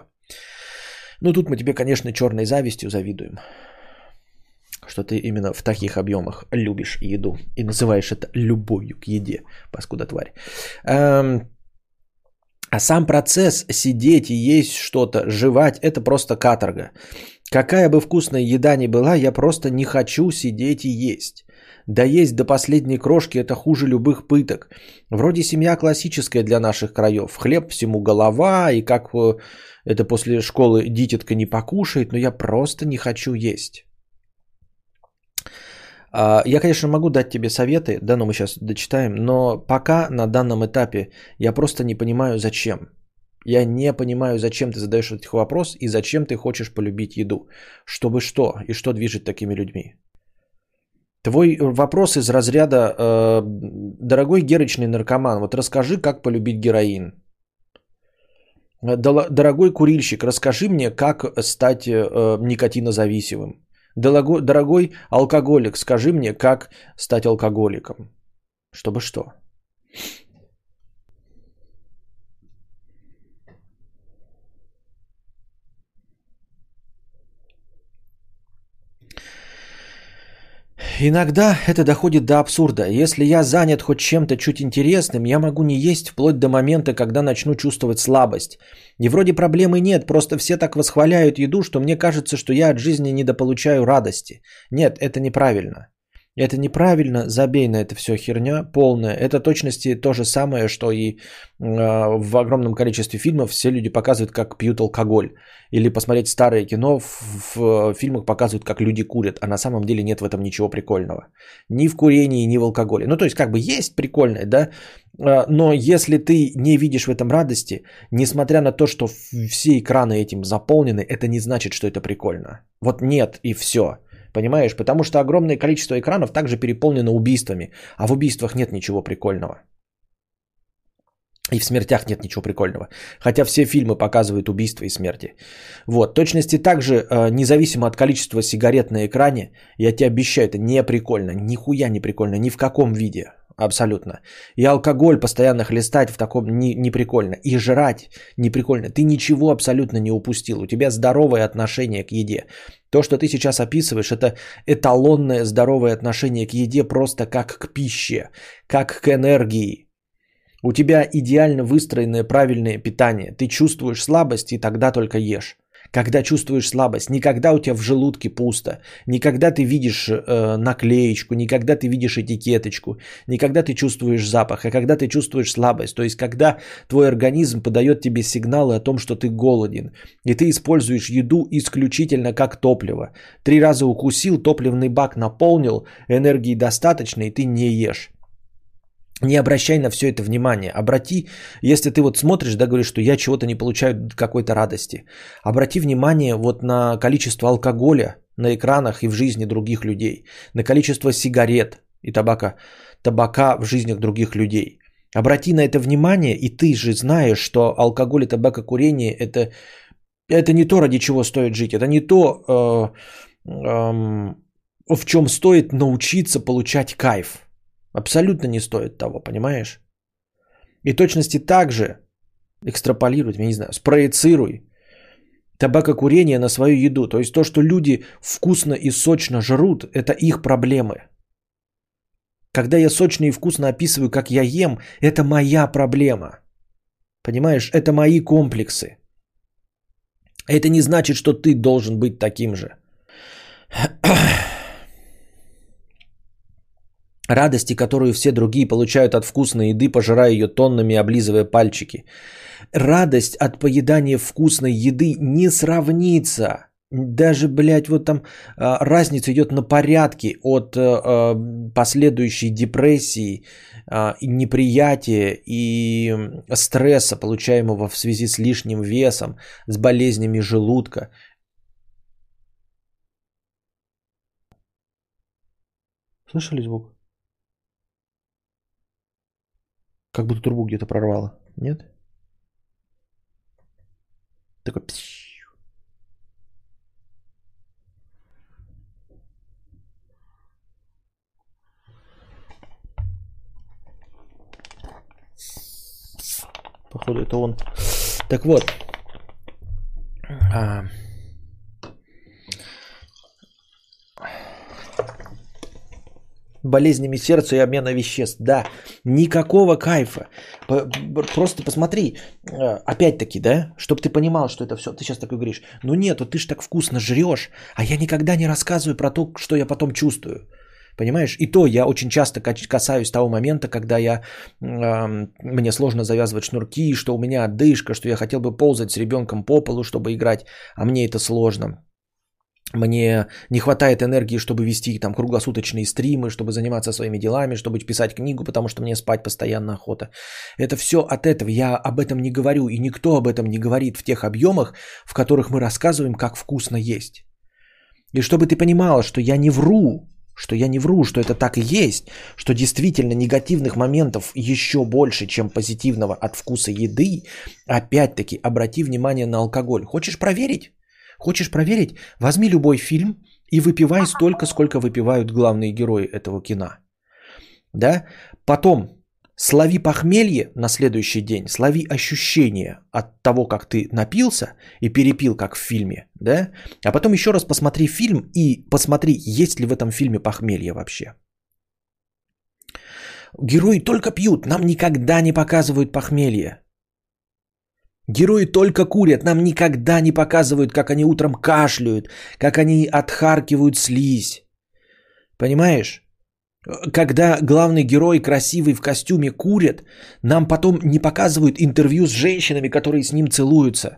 Ну тут мы тебе, конечно, черной завистью завидуем, что ты именно в таких объемах любишь еду и называешь это любовью к еде, паскуда тварь. А сам процесс сидеть и есть что-то, жевать, это просто каторга. Какая бы вкусная еда ни была, я просто не хочу сидеть и есть. Доесть до последней крошки – это хуже любых пыток. Вроде семья классическая для наших краев. Хлеб всему голова, и как это после школы дитятка не покушает, но я просто не хочу есть. Я, конечно, могу дать тебе советы, да, но мы сейчас дочитаем, но пока на данном этапе я просто не понимаю, зачем. Я не понимаю, зачем ты задаешь этот вопрос и зачем ты хочешь полюбить еду. Чтобы что и что движет такими людьми. Твой вопрос из разряда «Дорогой герочный наркоман, вот расскажи, как полюбить героин». «Дорогой курильщик, расскажи мне, как стать никотинозависимым». «Дорогой алкоголик, скажи мне, как стать алкоголиком». Чтобы что? Иногда это доходит до абсурда. Если я занят хоть чем-то чуть интересным, я могу не есть вплоть до момента, когда начну чувствовать слабость. И вроде проблемы нет, просто все так восхваляют еду, что мне кажется, что я от жизни недополучаю радости. Нет, это неправильно. Это неправильно, забей на это все херня полная. Это точности то же самое, что и в огромном количестве фильмов все люди показывают, как пьют алкоголь. Или посмотреть старое кино, в фильмах показывают, как люди курят. А на самом деле нет в этом ничего прикольного. Ни в курении, ни в алкоголе. Ну то есть как бы есть прикольное, да? Но если ты не видишь в этом радости, несмотря на то, что все экраны этим заполнены, это не значит, что это прикольно. Вот нет и все. Понимаешь? Потому что огромное количество экранов также переполнено убийствами. А в убийствах нет ничего прикольного. И в смертях нет ничего прикольного. Хотя все фильмы показывают убийства и смерти. Вот. В точности также, независимо от количества сигарет на экране, я тебе обещаю, это не прикольно. Нихуя не прикольно. Ни в каком виде. Абсолютно. И алкоголь постоянно хлестать в таком не прикольно. И жрать не прикольно. Ты ничего абсолютно не упустил. У тебя здоровое отношение к еде. То, что ты сейчас описываешь, это эталонное здоровое отношение к еде просто как к пище, как к энергии. У тебя идеально выстроенное правильное питание. Ты чувствуешь слабость и тогда только ешь. Когда чувствуешь слабость, никогда у тебя в желудке пусто, никогда ты видишь наклеечку, никогда ты видишь этикеточку, никогда ты чувствуешь запах, а когда ты чувствуешь слабость, то есть когда твой организм подает тебе сигналы о том, что ты голоден, и ты используешь еду исключительно как топливо. 3 раза укусил, топливный бак наполнил, энергии достаточно, и ты не ешь. Не обращай на все это внимание. Обрати, если ты вот смотришь, да, говоришь, что я чего-то не получаю какой-то радости. Обрати внимание вот на количество алкоголя на экранах и в жизни других людей. На количество сигарет и табака в жизнях других людей. Обрати на это внимание, и ты же знаешь, что алкоголь и табакокурение это не то, ради чего стоит жить. Это не то, в чем стоит научиться получать кайф. Абсолютно не стоит того, понимаешь? И точности также экстраполируй, я не знаю, спроецируй табакокурение на свою еду. То есть то, что люди вкусно и сочно жрут, это их проблемы. Когда я сочно и вкусно описываю, как я ем, это моя проблема. Понимаешь? Это мои комплексы. Это не значит, что ты должен быть таким же. Радости, которую все другие получают от вкусной еды, пожирая ее тоннами, облизывая пальчики. Радость от поедания вкусной еды не сравнится. Даже, блядь, вот там разница идет на порядки от последующей депрессии, неприятия и стресса, получаемого в связи с лишним весом, с болезнями желудка. Слышали звук? Как будто трубу где-то прорвало. Нет? Такой... Походу, это он. Так вот. Болезнями сердца и обмена веществ. Да, никакого кайфа. Просто посмотри, опять-таки, да, чтобы ты понимал, что это все. Ты сейчас такой говоришь, ну нет, вот ты ж так вкусно жрешь, а я никогда не рассказываю про то, что я потом чувствую. Понимаешь? И то я очень часто касаюсь того момента, когда мне сложно завязывать шнурки, что у меня одышка, что я хотел бы ползать с ребенком по полу, чтобы играть, а мне это сложно. Мне не хватает энергии, чтобы вести там круглосуточные стримы, чтобы заниматься своими делами, чтобы писать книгу, потому что мне спать постоянно охота. Это все от этого. Я об этом не говорю, и никто об этом не говорит в тех объемах, в которых мы рассказываем, как вкусно есть. И чтобы ты понимала, что я не вру, что это так и есть, что действительно негативных моментов еще больше, чем позитивного от вкуса еды, опять-таки обрати внимание на алкоголь. Хочешь проверить? Возьми любой фильм и выпивай столько, сколько выпивают главные герои этого кино. Да? Потом слови похмелье на следующий день, слови ощущение от того, как ты напился и перепил, как в фильме. Да? А потом еще раз посмотри фильм и посмотри, есть ли в этом фильме похмелье вообще. Герои только пьют, нам никогда не показывают похмелье. Герои только курят, нам никогда не показывают, как они утром кашляют, как они отхаркивают слизь. Понимаешь? Когда главный герой, красивый, в костюме курит, нам потом не показывают интервью с женщинами, которые с ним целуются,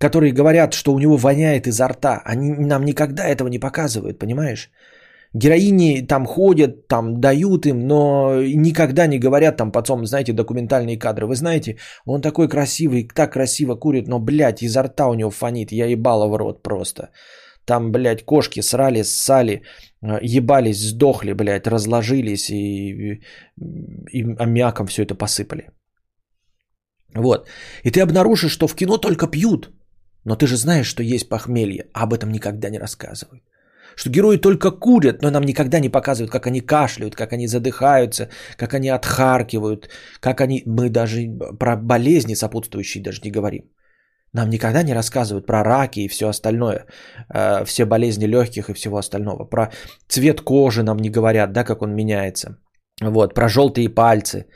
которые говорят, что у него воняет изо рта. Они нам никогда этого не показывают, понимаешь? Героини там ходят, там дают им, но никогда не говорят там пацом, знаете, документальные кадры. Вы знаете, он такой красивый, так красиво курит, но, блядь, изо рта у него фонит, я ебала в рот просто. Там, блядь, кошки срали, ссали, ебались, сдохли, блядь, разложились и аммиаком все это посыпали. Вот. И ты обнаружишь, что в кино только пьют. Но ты же знаешь, что есть похмелье, а об этом никогда не рассказывают. Что герои только курят, но нам никогда не показывают, как они кашляют, как они задыхаются, как они отхаркивают, как они... Мы даже про болезни сопутствующие даже не говорим. Нам никогда не рассказывают про раки и все остальное, все болезни легких и всего остального. Про цвет кожи нам не говорят, да, как он меняется. Вот, про желтые пальцы,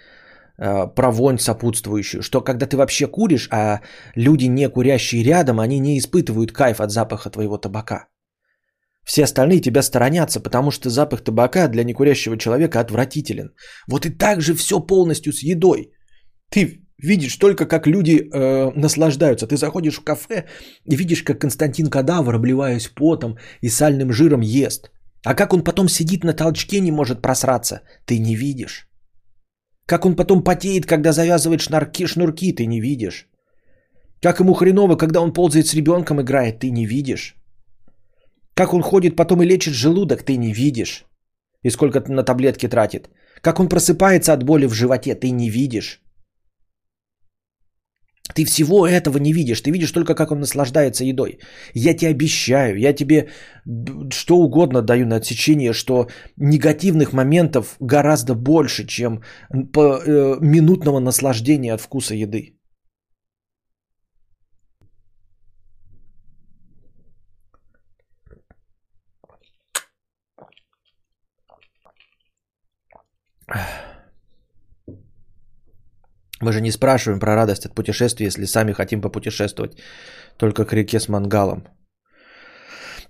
про вонь сопутствующую. Что когда ты вообще куришь, а люди не курящие рядом, они не испытывают кайф от запаха твоего табака. Все остальные тебя сторонятся, потому что запах табака для некурящего человека отвратителен. Вот и так же все полностью с едой. Ты видишь только, как люди наслаждаются. Ты заходишь в кафе и видишь, как Константин Кадавр, обливаясь потом и сальным жиром, ест. А как он потом сидит на толчке, не может просраться, ты не видишь. Как он потом потеет, когда завязывает шнурки, ты не видишь. Как ему хреново, когда он ползает с ребенком, играет, ты не видишь. Как он ходит потом и лечит желудок, ты не видишь. И сколько на таблетки тратит. Как он просыпается от боли в животе, ты не видишь. Ты всего этого не видишь. Ты видишь только, как он наслаждается едой. Я тебе обещаю, я тебе что угодно даю на отсечение, что негативных моментов гораздо больше, чем минутного наслаждения от вкуса еды. Мы же не спрашиваем про радость от путешествий, если сами хотим попутешествовать только к реке с мангалом.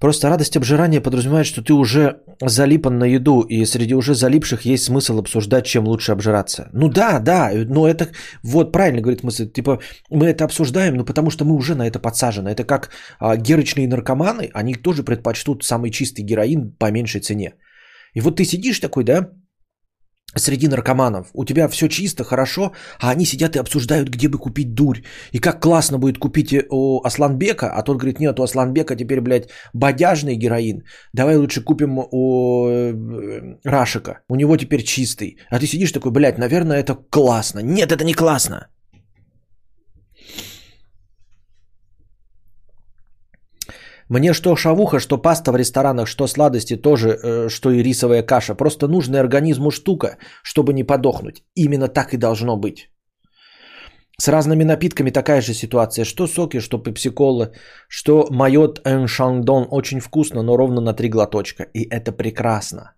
Просто радость обжирания подразумевает, что ты уже залипан на еду, и среди уже залипших есть смысл обсуждать, чем лучше обжираться. Ну да, но это вот правильно говорит мысль. Типа мы это обсуждаем, но потому что мы уже на это подсажены. Это как герычные наркоманы, они тоже предпочтут самый чистый героин по меньшей цене. И вот ты сидишь такой, да? Среди наркоманов. У тебя все чисто, хорошо, а они сидят и обсуждают, где бы купить дурь. И как классно будет купить у Асланбека, а тот говорит, нет, у Асланбека теперь, блядь, бодяжный героин. Давай лучше купим у Рашика. У него теперь чистый. А ты сидишь такой, блядь, наверное, это классно. Нет, это не классно. Мне что шавуха, что паста в ресторанах, что сладости тоже, что и рисовая каша. Просто нужная организму штука, чтобы не подохнуть. Именно так и должно быть. С разными напитками такая же ситуация. Что соки, что пепси-кола, что майот эн шандон. Очень вкусно, но ровно на 3 глоточка. И это прекрасно.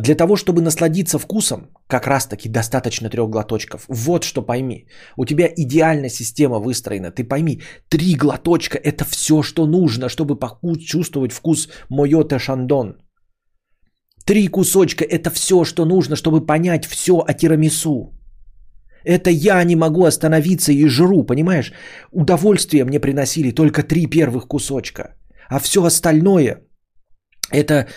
Для того, чтобы насладиться вкусом, как раз таки достаточно 3 глоточков. Вот что пойми. У тебя идеальная система выстроена. Ты пойми, 3 глоточка – это все, что нужно, чтобы почувствовать вкус Мойоте Шандон. 3 кусочка – это все, что нужно, чтобы понять все о тирамису. Это я не могу остановиться и жру, понимаешь? Удовольствие мне приносили только 3 первых кусочка. А все остальное – это...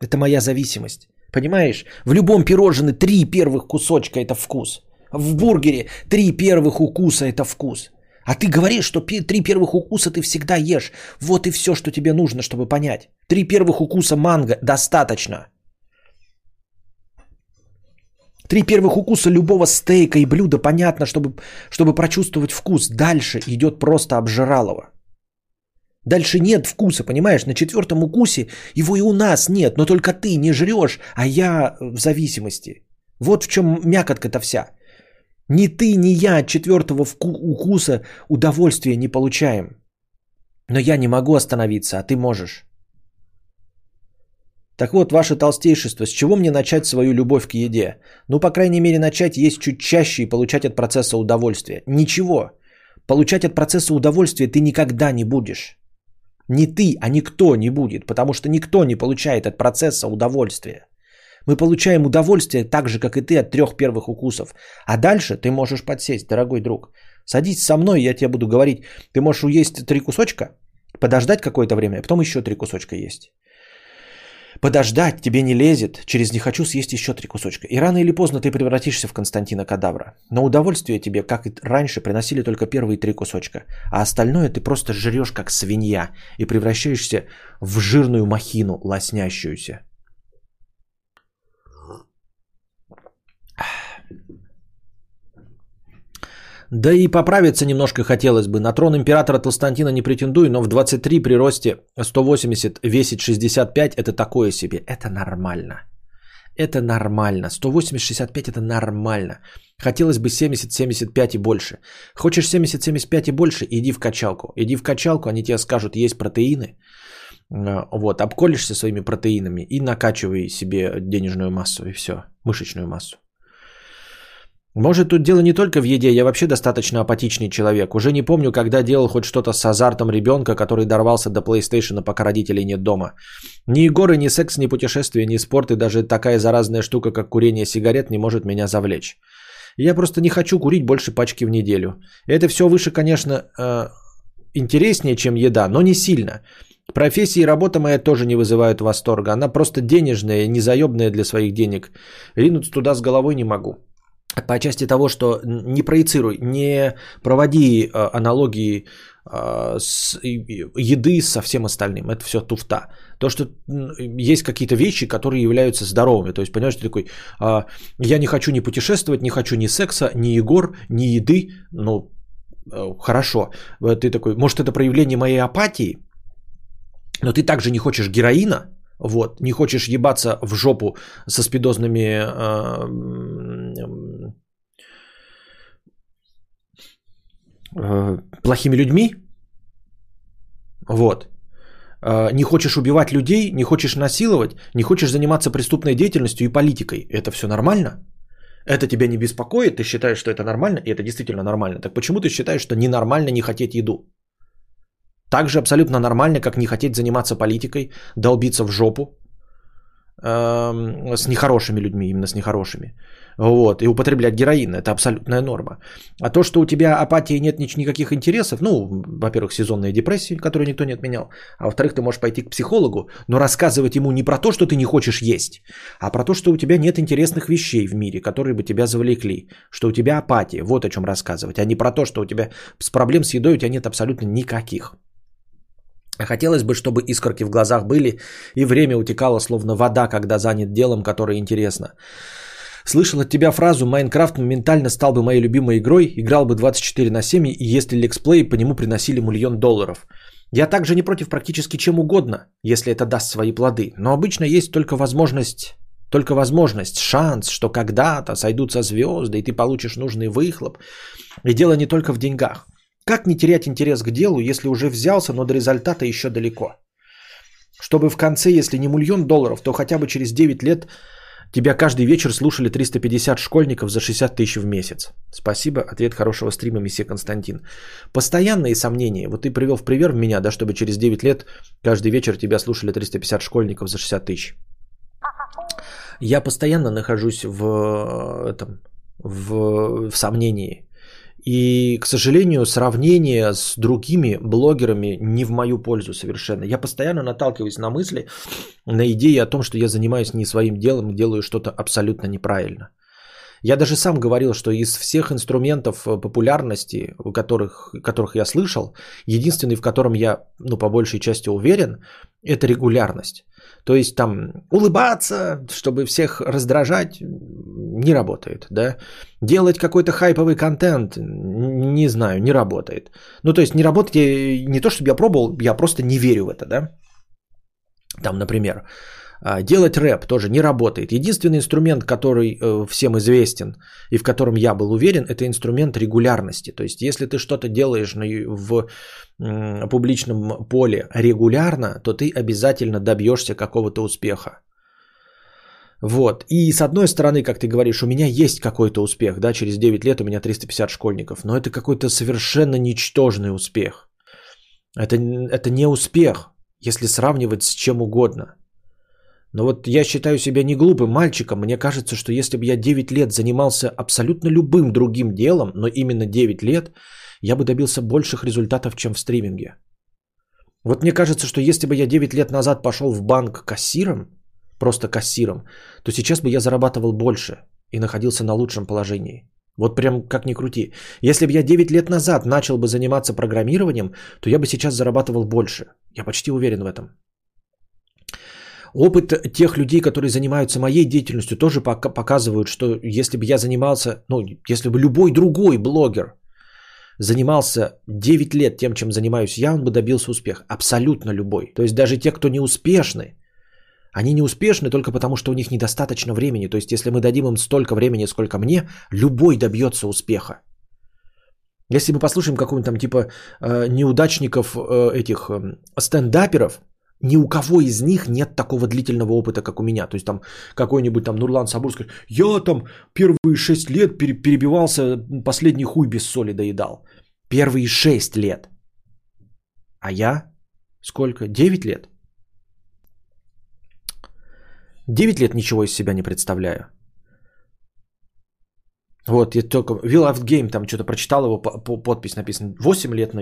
Это моя зависимость. Понимаешь? В любом пирожном 3 первых кусочка – это вкус. В бургере 3 первых укуса – это вкус. А ты говоришь, что 3 первых укуса ты всегда ешь. Вот и все, что тебе нужно, чтобы понять. 3 первых укуса манго – достаточно. 3 первых укуса любого стейка и блюда – понятно, чтобы прочувствовать вкус. Дальше идет просто обжиралово. Дальше нет вкуса, понимаешь? На 4-м укусе его и у нас нет, но только ты не жрешь, а я в зависимости. Вот в чем мякотка-то вся. Ни ты, ни я от 4-го укуса удовольствия не получаем. Но я не могу остановиться, а ты можешь. Так вот, ваше толстейшество, с чего мне начать свою любовь к еде? Ну, по крайней мере, начать есть чуть чаще и получать от процесса удовольствие. Ничего. Получать от процесса удовольствие ты никогда не будешь. Не ты, а никто не будет, потому что никто не получает от процесса удовольствие. Мы получаем удовольствие так же, как и ты, от 3 первых укусов. А дальше ты можешь подсесть, дорогой друг. Садись со мной, я тебе буду говорить. Ты можешь уесть 3 кусочка, подождать какое-то время, а потом еще 3 кусочка есть. Подождать тебе не лезет, через «не хочу» съесть еще 3 кусочка. И рано или поздно ты превратишься в Константина Кадавра. Но удовольствие тебе, как и раньше, приносили только первые 3 кусочка. А остальное ты просто жрешь, как свинья, и превращаешься в жирную махину, лоснящуюся. Да и поправиться немножко хотелось бы. На трон императора Толстантина не претендую, но в 23 при росте 180 весить 65 – это такое себе. Это нормально. Это нормально. 180-65 – это нормально. Хотелось бы 70-75 и больше. Хочешь 70-75 и больше – иди в качалку. Иди в качалку, они тебе скажут, есть протеины. Вот, обколешься своими протеинами и накачивай себе денежную массу и все, мышечную массу. Может, тут дело не только в еде, я вообще достаточно апатичный человек. Уже не помню, когда делал хоть что-то с азартом ребенка, который дорвался до PlayStation, пока родителей нет дома. Ни горы, ни секс, ни путешествия, ни спорт, и даже такая заразная штука, как курение сигарет, не может меня завлечь. Я просто не хочу курить больше пачки в неделю. Это все выше, конечно, интереснее, чем еда, но не сильно. Профессия и работа моя тоже не вызывают восторга. Она просто денежная, незаебная для своих денег. Ринуться туда с головой не могу. По части того, что не проецируй, не проводи аналогии с еды со всем остальным. Это все туфта. То, что есть какие-то вещи, которые являются здоровыми. То есть, понимаешь, ты такой, я не хочу ни путешествовать, не хочу ни секса, ни игр, ни еды. Ну, хорошо. Ты такой, может, это проявление моей апатии? Но ты также не хочешь героина, вот, не хочешь ебаться в жопу со спидозными плохими людьми, вот, не хочешь убивать людей, не хочешь насиловать, не хочешь заниматься преступной деятельностью и политикой. Это все нормально? Это тебя не беспокоит? Ты считаешь, что это нормально? И это действительно нормально. Так почему ты считаешь, что ненормально не хотеть еду? Так же абсолютно нормально, как не хотеть заниматься политикой, долбиться в жопу с нехорошими людьми, именно с нехорошими. Вот, и употреблять героин, это абсолютная норма. А то, что у тебя апатии нет никаких интересов, ну, во-первых, сезонные депрессии, которые никто не отменял, а во-вторых, ты можешь пойти к психологу, но рассказывать ему не про то, что ты не хочешь есть, а про то, что у тебя нет интересных вещей в мире, которые бы тебя завлекли, что у тебя апатия, вот о чем рассказывать, а не про то, что у тебя с проблем с едой у тебя нет абсолютно никаких. Хотелось бы, чтобы искорки в глазах были, и время утекало, словно вода, когда занят делом, которое интересно. Слышал от тебя фразу «Майнкрафт моментально стал бы моей любимой игрой, играл бы 24/7, и если летсплеи по нему приносили $1 миллион». Я также не против практически чем угодно, если это даст свои плоды, но обычно есть только возможность, шанс, что когда-то сойдутся звезды, и ты получишь нужный выхлоп. И дело не только в деньгах. Как не терять интерес к делу, если уже взялся, но до результата еще далеко? Чтобы в конце, если не $1 миллион, то хотя бы через 9 лет тебя каждый вечер слушали 350 школьников за 60 000 в месяц. Спасибо, ответ хорошего стрима, месье Константин. Постоянные сомнения. Вот ты привел в пример меня, да, чтобы через 9 лет каждый вечер тебя слушали 350 школьников за 60 000. Я постоянно нахожусь в сомнении. И, к сожалению, сравнение с другими блогерами не в мою пользу совершенно. Я постоянно наталкиваюсь на мысли, на идеи о том, что я занимаюсь не своим делом, делаю что-то абсолютно неправильно. Я даже сам говорил, что из всех инструментов популярности, которых я слышал, единственный, в котором я, по большей части уверен, это регулярность. То есть там улыбаться, чтобы всех раздражать, не работает, да? Делать какой-то хайповый контент, не знаю, не работает. То есть не работает, не то чтобы я пробовал, я просто не верю в это, да? Там, например, делать рэп тоже не работает. Единственный инструмент, который всем известен и в котором я был уверен, это инструмент регулярности. То есть если ты что-то делаешь в публичном поле регулярно, то ты обязательно добьешься какого-то успеха. Вот. И с одной стороны, как ты говоришь, у меня есть какой-то успех, да, через 9 лет у меня 350 школьников, но это какой-то совершенно ничтожный успех. Это не успех, если сравнивать с чем угодно. Но вот я считаю себя не глупым мальчиком, мне кажется, что если бы я 9 лет занимался абсолютно любым другим делом, но именно 9 лет, я бы добился больших результатов, чем в стриминге. Вот мне кажется, что если бы я 9 лет назад пошел в банк кассиром, просто кассиром, то сейчас бы я зарабатывал больше и находился на лучшем положении. Вот прям как ни крути. Если бы я 9 лет назад начал бы заниматься программированием, то я бы сейчас зарабатывал больше. Я почти уверен в этом. Опыт тех людей, которые занимаются моей деятельностью, тоже показывают, что если бы я занимался, если бы любой другой блогер занимался 9 лет тем, чем занимаюсь я, он бы добился успеха. Абсолютно любой. То есть даже те, кто не успешны, они не успешны только потому, что у них недостаточно времени. То есть если мы дадим им столько времени, сколько мне, любой добьется успеха. Если мы послушаем какого-нибудь там типа неудачников этих стендаперов, ни у кого из них нет такого длительного опыта, как у меня. То есть там какой-нибудь там Нурлан Сабур скажет, я там первые 6 лет перебивался, последний хуй без соли доедал. Первые 6 лет. А я сколько? 9 лет? 9 лет ничего из себя не представляю. Вот, я только... Will of Games, там что-то прочитал, его подпись написана. 8 лет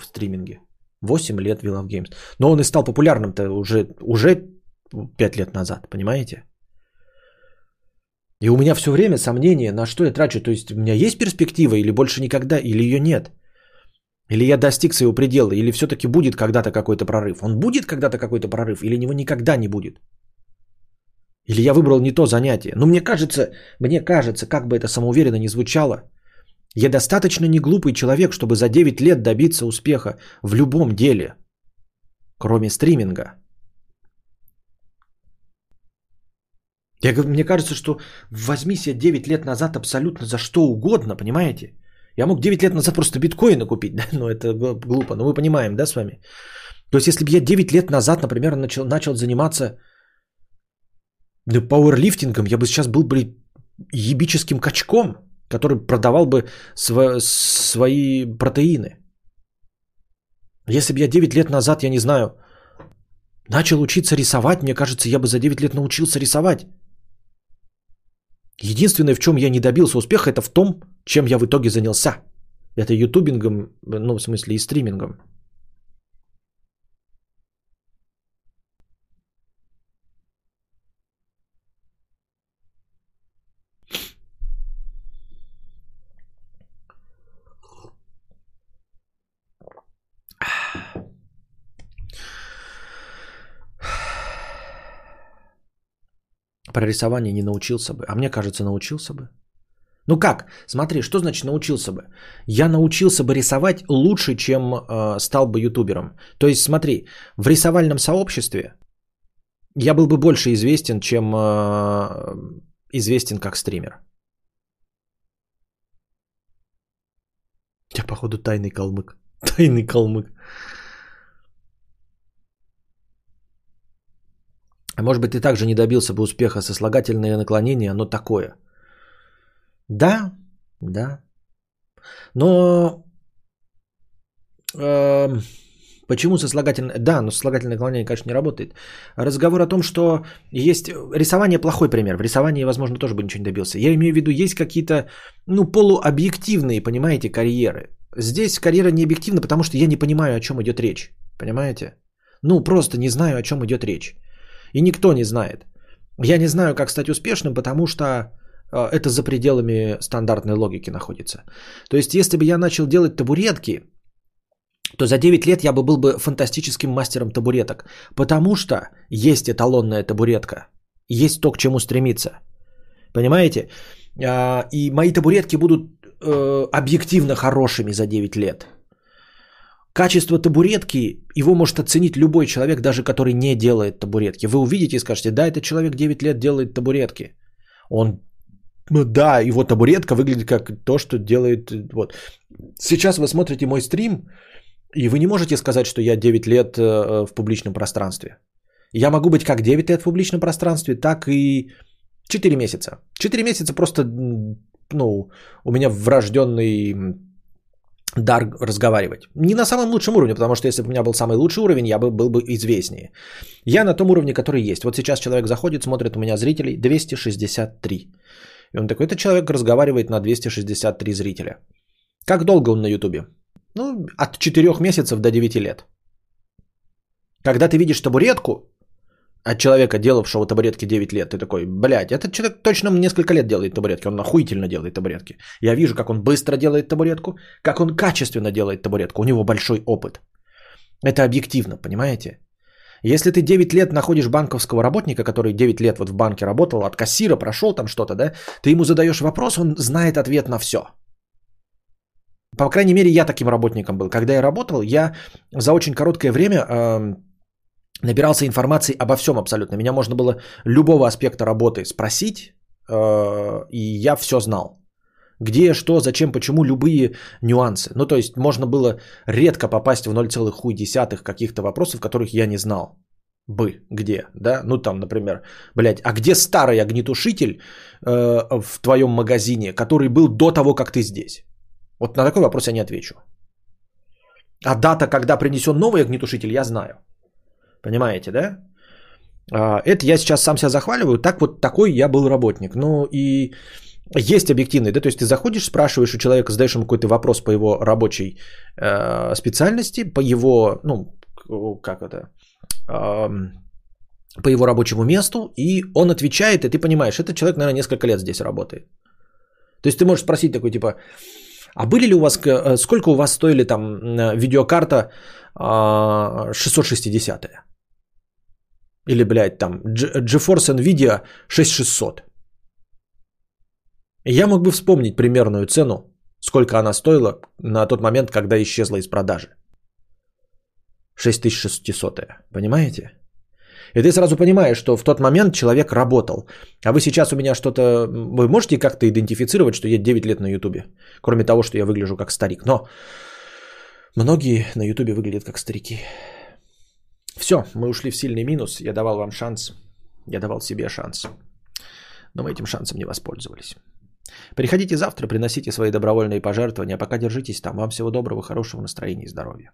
в стриминге. 8 лет Will of Games. Но он и стал популярным-то уже 5 лет назад, понимаете? И у меня все время сомнение, на что я трачу. То есть у меня есть перспектива или больше никогда, или ее нет. Или я достиг своего предела, или все-таки будет когда-то какой-то прорыв. Он будет когда-то какой-то прорыв, или него никогда не будет. Или я выбрал не то занятие. Но мне кажется, как бы это самоуверенно ни звучало, я достаточно не глупый человек, чтобы за 9 лет добиться успеха в любом деле, кроме стриминга. Мне кажется, что возьми себе 9 лет назад абсолютно за что угодно, понимаете? Я мог 9 лет назад просто биткоины купить, да? Но это глупо, но мы понимаем, да, с вами? То есть, если бы я 9 лет назад, например, начал заниматься пауэрлифтингом, я бы сейчас был бы ебическим качком, который продавал бы свои протеины. Если бы я 9 лет назад, я не знаю, начал учиться рисовать, мне кажется, я бы за 9 лет научился рисовать. Единственное, в чем я не добился успеха, это в том, чем я в итоге занялся. Это ютубингом, ну, в смысле, и стримингом. Про рисование не научился бы. А мне кажется, научился бы. Ну как? Смотри, что значит научился бы? Я научился бы рисовать лучше, чем стал бы ютубером. То есть смотри, в рисовальном сообществе я был бы больше известен, чем известен как стример. Я, походу, тайный калмык. Тайный калмык. Может быть, ты также не добился бы успеха, сослагательное наклонение, оно такое. Да. Но почему сослагательное... Да, но сослагательное наклонение, конечно, не работает. Разговор о том, что есть... Рисование плохой пример. В рисовании, возможно, тоже бы ничего не добился. Я имею в виду, есть какие-то, полуобъективные, понимаете, карьеры. Здесь карьера не объективна, потому что я не понимаю, о чем идет речь. Понимаете? Просто не знаю, о чем идет речь. И никто не знает. Я не знаю, как стать успешным, потому что это за пределами стандартной логики находится. То есть, если бы я начал делать табуретки, то за 9 лет я бы был бы фантастическим мастером табуреток. Потому что есть эталонная табуретка. Есть то, к чему стремиться. Понимаете? И мои табуретки будут объективно хорошими за 9 лет. Качество табуретки, его может оценить любой человек, даже который не делает табуретки. Вы увидите и скажете, да, этот человек 9 лет делает табуретки. Да, его табуретка выглядит как то, что делает... Вот. Сейчас вы смотрите мой стрим, и вы не можете сказать, что я 9 лет в публичном пространстве. Я могу быть как 9 лет в публичном пространстве, так и 4 месяца. 4 месяца просто, у меня врожденный... дар разговаривать. Не на самом лучшем уровне, потому что если бы у меня был самый лучший уровень, я бы был бы известнее. Я на том уровне, который есть. Вот сейчас человек заходит, смотрит у меня зрителей 263. И он такой, этот человек разговаривает на 263 зрителя. Как долго он на ютубе? От 4 месяцев до 9 лет. Когда ты видишь табуретку от человека, делавшего табуретки 9 лет, ты такой, блядь, этот человек точно несколько лет делает табуретки, он охуительно делает табуретки. Я вижу, как он быстро делает табуретку, как он качественно делает табуретку, у него большой опыт. Это объективно, понимаете? Если ты 9 лет находишь банковского работника, который 9 лет вот в банке работал, от кассира прошел там что-то, да, ты ему задаешь вопрос, он знает ответ на все. По крайней мере, я таким работником был. Когда я работал, я за очень короткое время набирался информации обо всем абсолютно. Меня можно было любого аспекта работы спросить, и я все знал. Где, что, зачем, почему, любые нюансы. Ну, то есть, можно было редко попасть в 0,1 каких-то вопросов, которых я не знал бы, где, да? Ну, там, например, блядь, а где старый огнетушитель в твоем магазине, который был до того, как ты здесь? Вот на такой вопрос я не отвечу. А дата, когда принесен новый огнетушитель, я знаю. Понимаете, да? Это я сейчас сам себя захваливаю. Так вот, такой я был работник. Ну, и... Есть объективный, да, то есть ты заходишь, спрашиваешь у человека, задаешь ему какой-то вопрос по его рабочей специальности, по его, ну, как это, по его рабочему месту, и он отвечает, и ты понимаешь, этот человек, наверное, несколько лет здесь работает. То есть ты можешь спросить такой, типа, а были ли у вас, сколько у вас стоили там видеокарта 660-я? Или, блядь, там, GeForce NVIDIA 6600? Я мог бы вспомнить примерную цену, сколько она стоила на тот момент, когда исчезла из продажи. 6600, понимаете? И ты сразу понимаешь, что в тот момент человек работал. А вы сейчас у меня что-то... Вы можете как-то идентифицировать, что я 9 лет на YouTube? Кроме того, что я выгляжу как старик. Но многие на YouTube выглядят как старики. Все, мы ушли в сильный минус. Я давал вам шанс. Я давал себе шанс. Но мы этим шансом не воспользовались. Приходите завтра, приносите свои добровольные пожертвования, а пока держитесь там. Вам всего доброго, хорошего настроения и здоровья.